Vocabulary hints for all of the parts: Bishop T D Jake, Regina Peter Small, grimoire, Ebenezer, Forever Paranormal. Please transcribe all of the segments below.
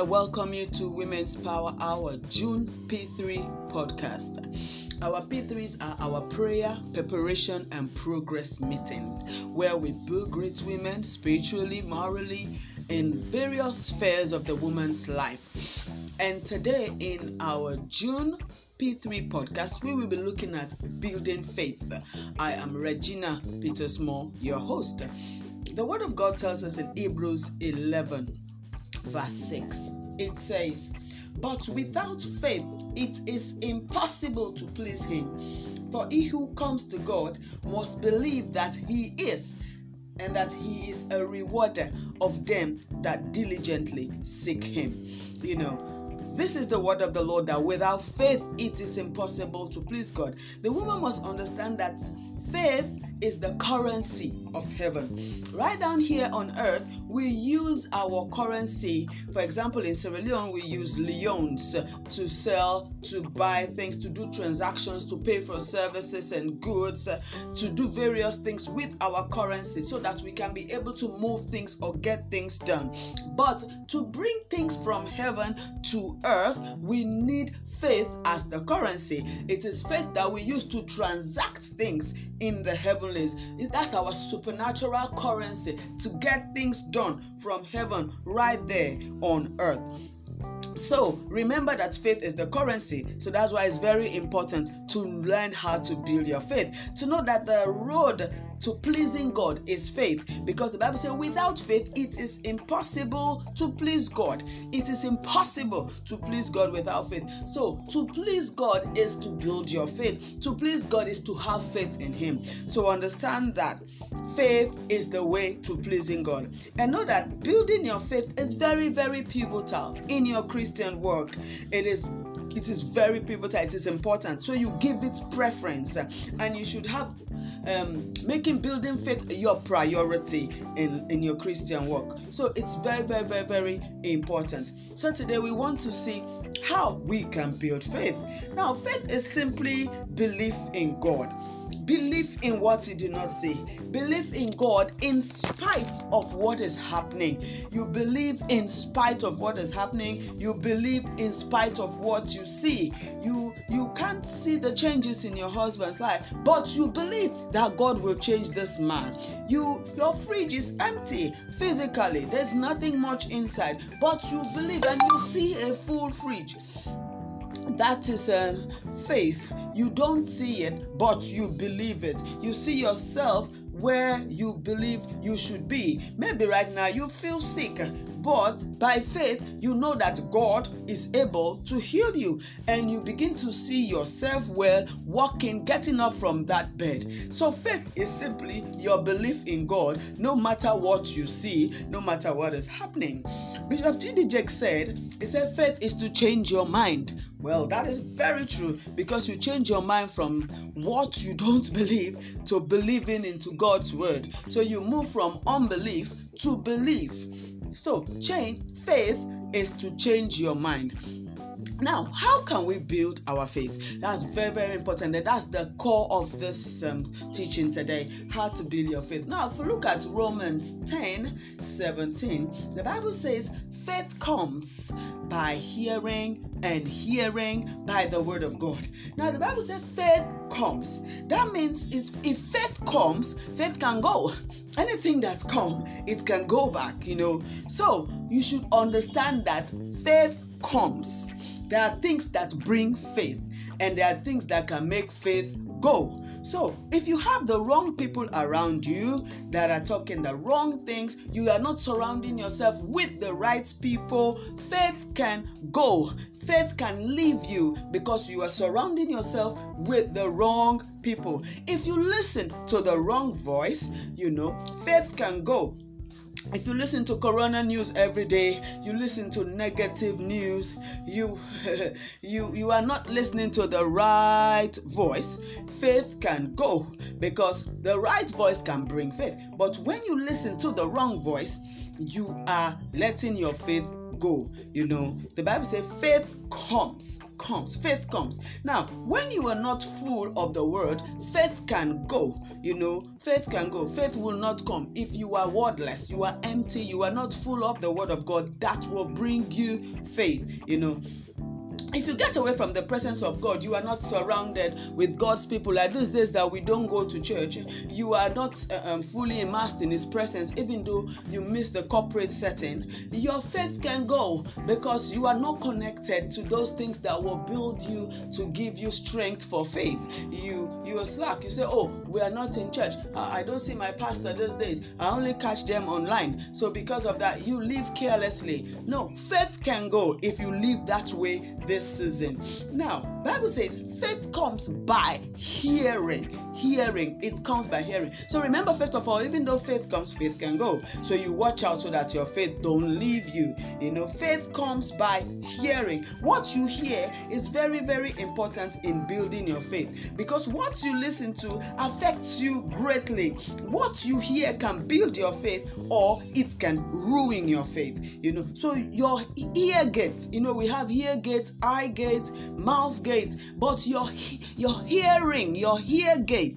I welcome you to Women's Power Hour June P3 podcast. Our P3s are our prayer, preparation, and progress meeting, where we build great women spiritually, morally, in various spheres of the woman's life. And today in our June P3 podcast, we will be looking at building faith. I am Regina Peter Small, your host. The Word of God tells us in Hebrews 11, verse 6, it says, "But without faith it is impossible to please him. For he who comes to God must believe that he is, and that he is a rewarder of them that diligently seek him." You know, this is the word of the Lord, that without faith it is impossible to please God. The woman must understand that faith is the currency of heaven. Right down here on earth, we use our currency. For example, in Sierra Leone, we use leones to sell, to buy things, to do transactions, to pay for services and goods, to do various things with our currency so that we can be able to move things or get things done. But to bring things from heaven to earth, we need faith as the currency. It is faith that we use to transact things in the heavenlies. That's our supernatural currency to get things done from heaven right there on earth. So remember that faith is the currency. So that's why it's very important to learn how to build your faith, to know that the road to pleasing God is faith, because the Bible says without faith it is impossible to please God. It is impossible to please God without faith. So to please God is to build your faith. To please God is to have faith in him. So understand that faith is the way to pleasing God. And know that building your faith is very, very pivotal in your Christian work. It is very pivotal. It is important. So you give it preference, and you should have making building faith your priority in your Christian work. So it's very, very, very, very important. So today we want to see how we can build faith. Now, faith is simply belief in God. Belief in what you do not see. Belief in God in spite of what is happening. You believe in spite of what is happening. You believe in spite of what you see. You can't see the changes in your husband's life, but you believe that God will change this man. Your fridge is empty physically. There's nothing much inside, but you believe and you see a full fridge. That is faith. You don't see it, but you believe it. You see yourself where you believe you should be. Maybe right now you feel sick, but by faith you know that God is able to heal you, and you begin to see yourself well, walking, getting up from that bed. So faith is simply your belief in God, no matter what you see, no matter what is happening. Bishop T D Jake said faith is to change your mind. Well, that is very true, because you change your mind from what you don't believe to believing into God's word. So you move from unbelief to belief. So faith is to change your mind. Now, how can we build our faith? That's very, very important. That's the core of this teaching today, how to build your faith. Now, if you look at Romans 10:17, the Bible says, "Faith comes by hearing, and hearing by the word of God." Now, the Bible says faith comes. That means if faith comes, faith can go. Anything that's come, it can go back, you know. So you should understand that faith comes. There are things that bring faith, and there are things that can make faith go. So if you have the wrong people around you that are talking the wrong things, you are not surrounding yourself with the right people, faith can go. Faith can leave you because you are surrounding yourself with the wrong people. If you listen to the wrong voice, you know, faith can go. If you listen to corona news every day, you listen to negative news, you are not listening to the right voice, faith can go, because the right voice can bring faith. But when you listen to the wrong voice, you are letting your faith go. You know, the Bible says faith comes. Now, when you are not full of the word, faith can go. You know, faith can go. Faith will not come. If you are wordless, you are empty, you are not full of the word of God, that will bring you faith. You know, if you get away from the presence of God, you are not surrounded with God's people. Like these days that we don't go to church, you are not fully immersed in His presence, even though you miss the corporate setting. Your faith can go because you are not connected to those things that will build you, to give you strength for faith. You are slack. You say, oh, we are not in church. I don't see my pastor these days. I only catch them online. So because of that, you live carelessly. No, faith can go if you live that way this season. Now, Bible says faith comes by hearing. It comes by hearing. So remember, first of all, even though faith comes, faith can go. So you watch out so that your faith don't leave you. You know, faith comes by hearing. What you hear is very, very important in building your faith, because what you listen to affects you greatly. What you hear can build your faith, or it can ruin your faith. You know, so your ear gates, you know, we have ear gates, eye gate, mouth gate, but your hearing, your ear gate,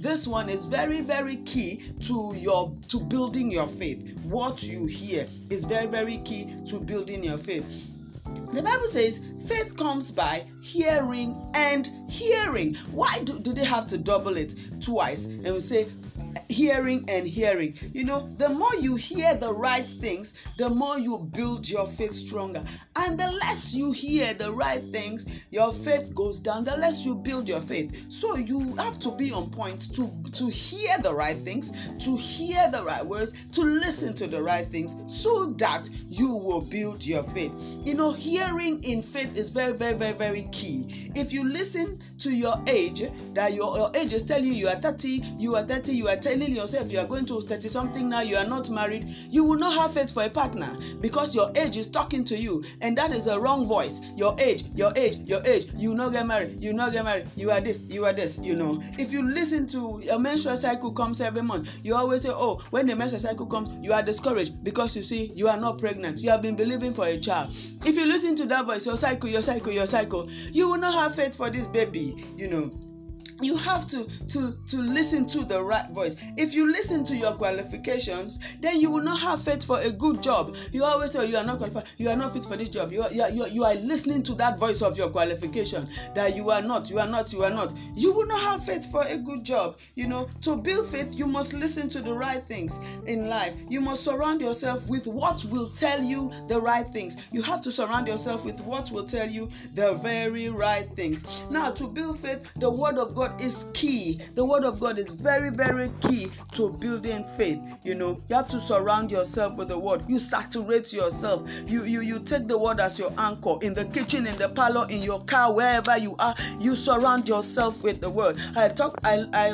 this one is very, very key to building your faith. What you hear is very, very key to building your faith. The Bible says faith comes by hearing and hearing. Why do they have to double it twice? And we say hearing and hearing. You know, the more you hear the right things, the more you build your faith stronger. And the less you hear the right things, your faith goes down, the less you build your faith. So you have to be on point to hear the right things, to hear the right words, to listen to the right things, so that you will build your faith. You know, hearing in faith is very, very, very, very key. If you listen to your age, that your age is telling you you are 30, you are telling yourself you are going to 30 something now, you are not married, you will not have faith for a partner, because your age is talking to you, and that is the wrong voice. Your age, you will not get married, you are this. You know, if you listen to your menstrual cycle comes every month, you always say, oh, when the menstrual cycle comes, you are discouraged, because you see you are not pregnant, you have been believing for a child. If you listen to that voice, your cycle, you will not have faith for this baby. You know, you have to listen to the right voice. If you listen to your qualifications, then you will not have faith for a good job. You always say, you are not qualified, you are not fit for this job. You are listening to that voice of your qualification, that you are not. You will not have faith for a good job. You know, to build faith, you must listen to the right things in life. You must surround yourself with what will tell you the right things. You have to surround yourself with what will tell you the very right things. Now, to build faith, the word of God is key. The word of God is very, very key to building faith. You know, you have to surround yourself with the word. You saturate yourself. You take the word as your anchor in the kitchen, in the parlor, in your car, wherever you are. You surround yourself with the word. I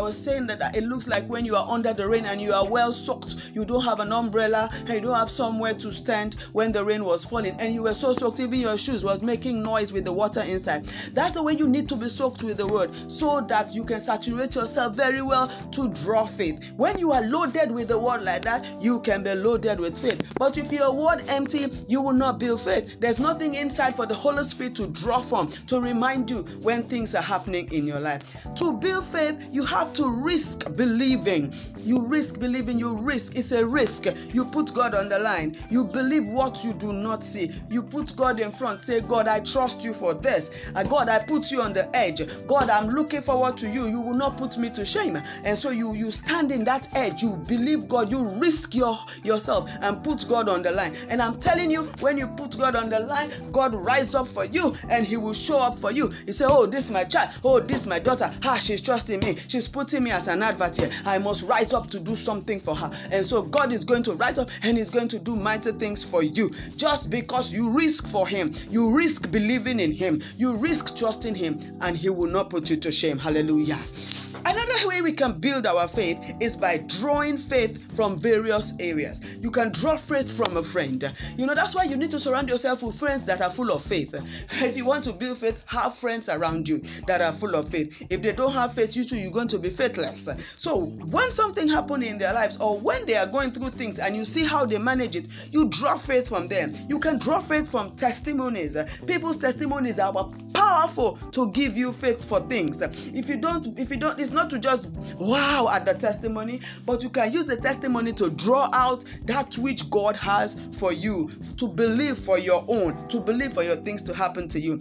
was saying that it looks like when you are under the rain and you are well soaked, you don't have an umbrella and you don't have somewhere to stand when the rain was falling, and you were so soaked, even your shoes was making noise with the water inside. That's the way you need to be soaked with the word, so that you can saturate yourself very well to draw faith. When you are loaded with the word like that, you can be loaded with faith. But if your word empty, you will not build faith. There's nothing inside for the Holy Spirit to draw from, to remind you when things are happening in your life. To build faith, you have to risk believing. It's a risk. You put God on the line. You believe what you do not see. You put God in front. Say, God, I trust you for this. God, I put you on the edge. God, I'm looking forward to you. You will not put me to shame. And so you stand in that edge. You believe God. You risk yourself and put God on the line. And I'm telling you, when you put God on the line, God rise up for you and He will show up for you. He say, oh, this is my child. Oh, this is my daughter. She's trusting me. She's putting me as an advert here. I must rise up to do something for her. And so God is going to rise up and He's going to do mighty things for you, just because you risk for Him. You risk believing in Him. You risk trusting Him, and He will not put you to shame. Hallelujah. Another way we can build our faith is by drawing faith from various areas. You can draw faith from a friend. You know, that's why you need to surround yourself with friends that are full of faith. If you want to build faith, have friends around you that are full of faith. If they don't have faith, you too, you're going to be faithless. So when something happens in their lives, or when they are going through things and you see how they manage it, you draw faith from them. You can draw faith from testimonies. People's testimonies are powerful to give you faith for things. If you don't, it's not to just wow at the testimony, but you can use the testimony to draw out that which God has for you, to believe for your own, to believe for your things to happen to you.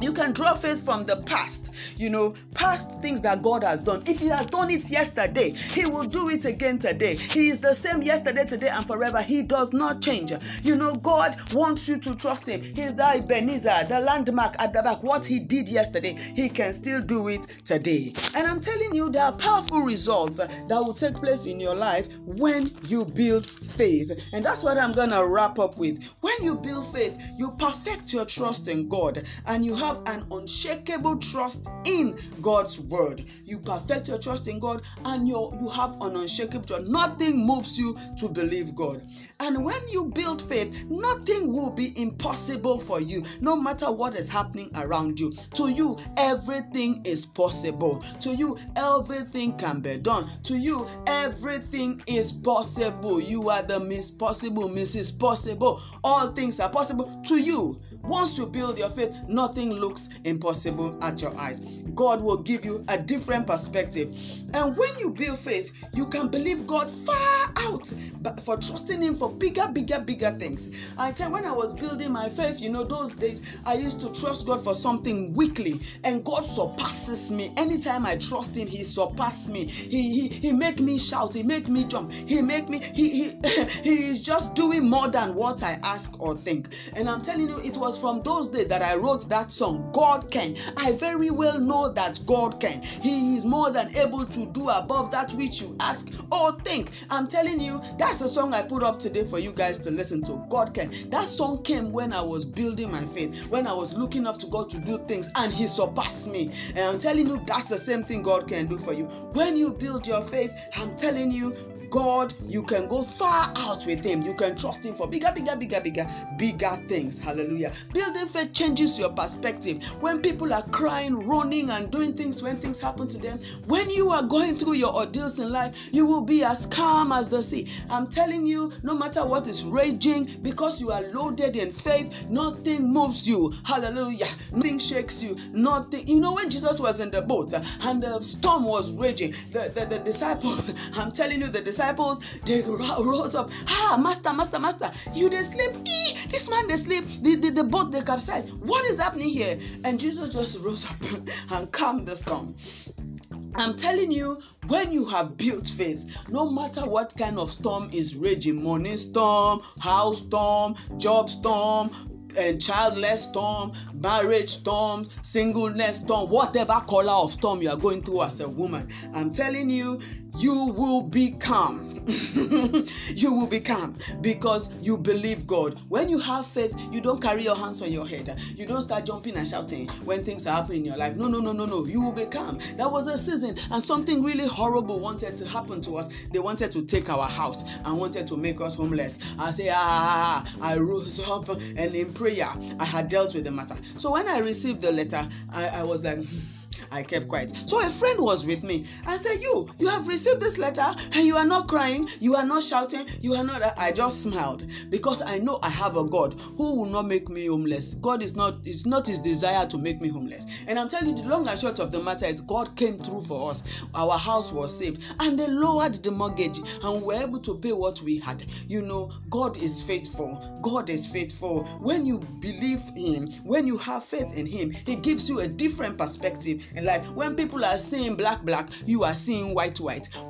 You can draw faith from the past, you know, past things that God has done. If He has done it yesterday, He will do it again today. He is the same yesterday, today, and forever. He does not change. You know, God wants you to trust Him. He is the Ebenezer, the landmark at the back. What He did yesterday, He can still do it today. And I'm telling you, there are powerful results that will take place in your life when you build faith. And that's what I'm going to wrap up with. When you build faith, you perfect your trust in God, and you have an unshakable trust in God's word. You perfect your trust in God, and you have an unshakable trust. Nothing moves you to believe God. And when you build faith, nothing will be impossible for you. No matter what is happening around you, to you everything is possible. To you everything can be done. To you everything is possible. You are the Miss Possible, Mrs. Possible. All things are possible to you. Once you build your faith, nothing looks impossible at your eyes. God will give you a different perspective. And when you build faith, you can believe God far out, but for trusting Him for bigger things. I tell you, when I was building my faith, you know, those days I used to trust God for something weekly, and God surpasses me. Anytime I trust Him, He surpasses me. He make me shout. He make me jump. He make me. He is just doing more than what I ask or think. And I'm telling you, it was from those days that I wrote that song, God Can. I very well know that God can. He is more than able to do above that which you ask or think. I'm telling you, that's the song I put up today for you guys to listen to. God Can. That song came when I was building my faith, when I was looking up to God to do things, and He surpassed me. And I'm telling you, that's the same thing God can do for you. When you build your faith, I'm telling you, God, you can go far out with Him. You can trust Him for bigger things. Hallelujah. Building faith changes your perspective. When people are crying, running, and doing things, when things happen to them, when you are going through your ordeals in life, you will be as calm as the sea. I'm telling you, no matter what is raging, because you are loaded in faith, nothing moves you. Hallelujah. Nothing shakes you. Nothing. You know, when Jesus was in the boat and the storm was raging, the disciples, I'm telling you, the disciples, they rose up. Master, you dey sleep? This man dey sleep. The boat dey capsize. What is happening here? And Jesus just rose up and calmed the storm. I'm telling you, when you have built faith, no matter what kind of storm is raging, money storm, house storm, job storm, and childless storm, marriage storms, singleness storm, whatever color of storm you are going through as a woman, I'm telling you, you will be calm. You will be calm because you believe God. When you have faith, you don't carry your hands on your head. You don't start jumping and shouting when things are happening in your life. No. You will be calm. That was a season, and something really horrible wanted to happen to us. They wanted to take our house and wanted to make us homeless. I say, I rose up and in prayer, I had dealt with the matter. So when I received the letter, I was like, I kept quiet. So a friend was with me. I said, you have received this letter and you are not crying, you are not shouting, you are not. I just smiled because I know I have a God who will not make me homeless. God is not, it's not His desire to make me homeless. And I'm telling you, the long and short of the matter is God came through for us. Our house was saved and they lowered the mortgage and we were able to pay what we had. You know, God is faithful. God is faithful. When you believe Him, when you have faith in Him, He gives you a different perspective in life. When people are seeing black, you are seeing white.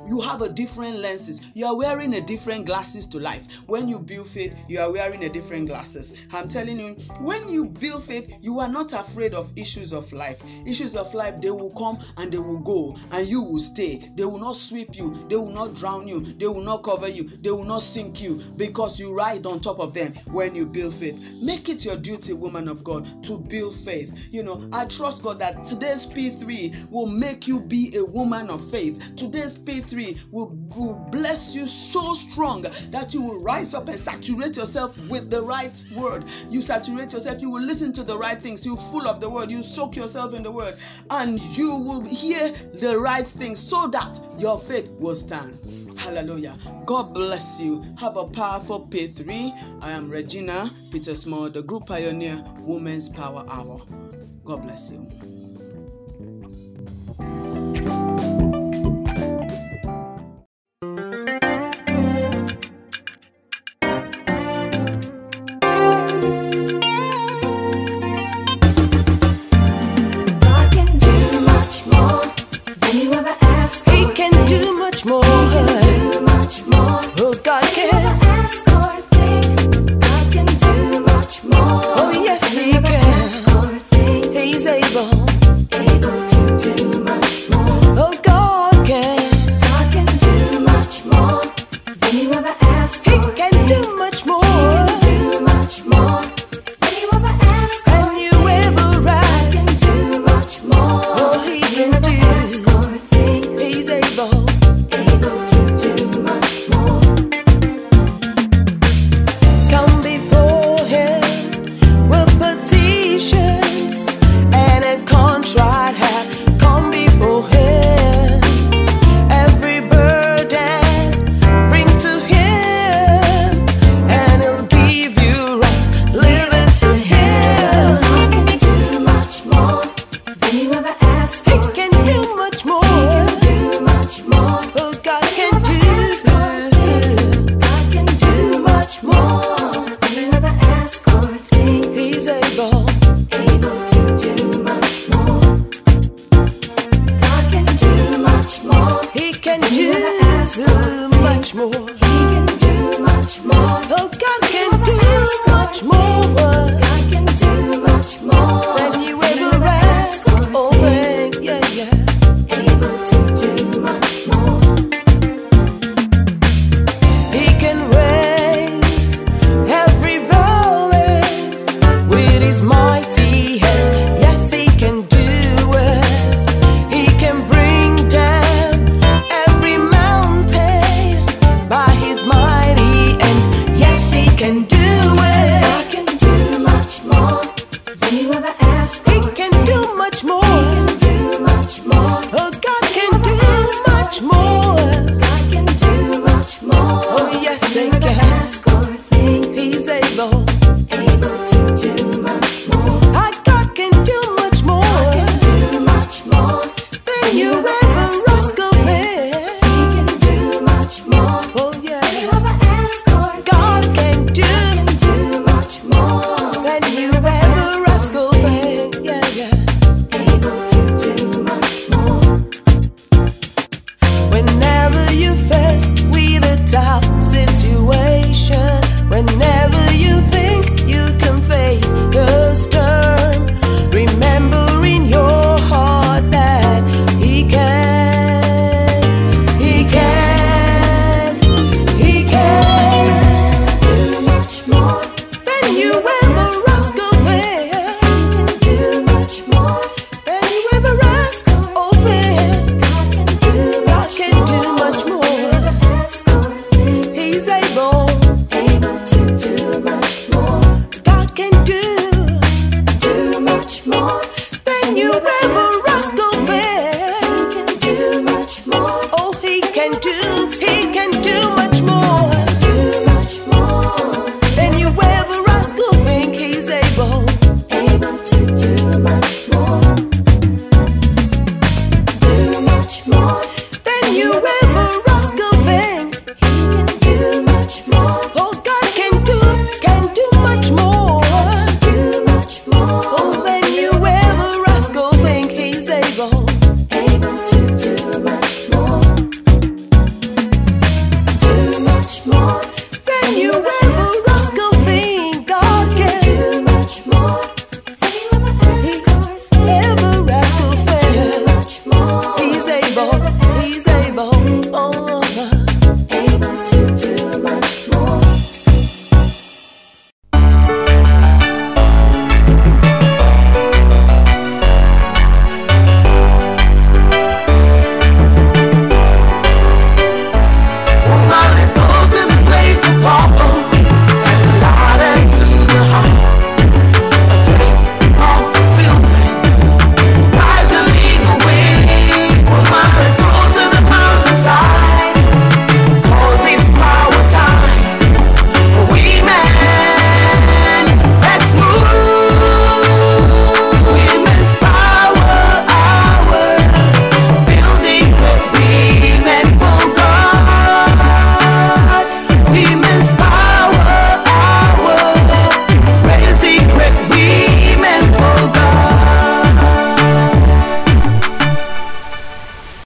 You have a different lenses. You are wearing a different glasses to life. When you build faith, you are wearing a different glasses. I'm telling you, when you build faith, you are not afraid of issues of life. Issues of life, they will come and they will go, and you will stay. They will not sweep you. They will not drown you. They will not cover you. They will not sink you because you ride on top of them when you build faith. Make it your duty, woman of God, to build faith. You know, I trust God that today's speed P3 will make you be a woman of faith. Today's P3 will bless you so strong that you will rise up and saturate yourself with the right word. You saturate yourself, you will listen to the right things, you're full of the word, you soak yourself in the word, and you will hear the right things so that your faith will stand. Hallelujah. God bless you. Have a powerful P3. I am Regina Peter Small, the Group Pioneer Women's Power Hour. God bless you. He can do much more.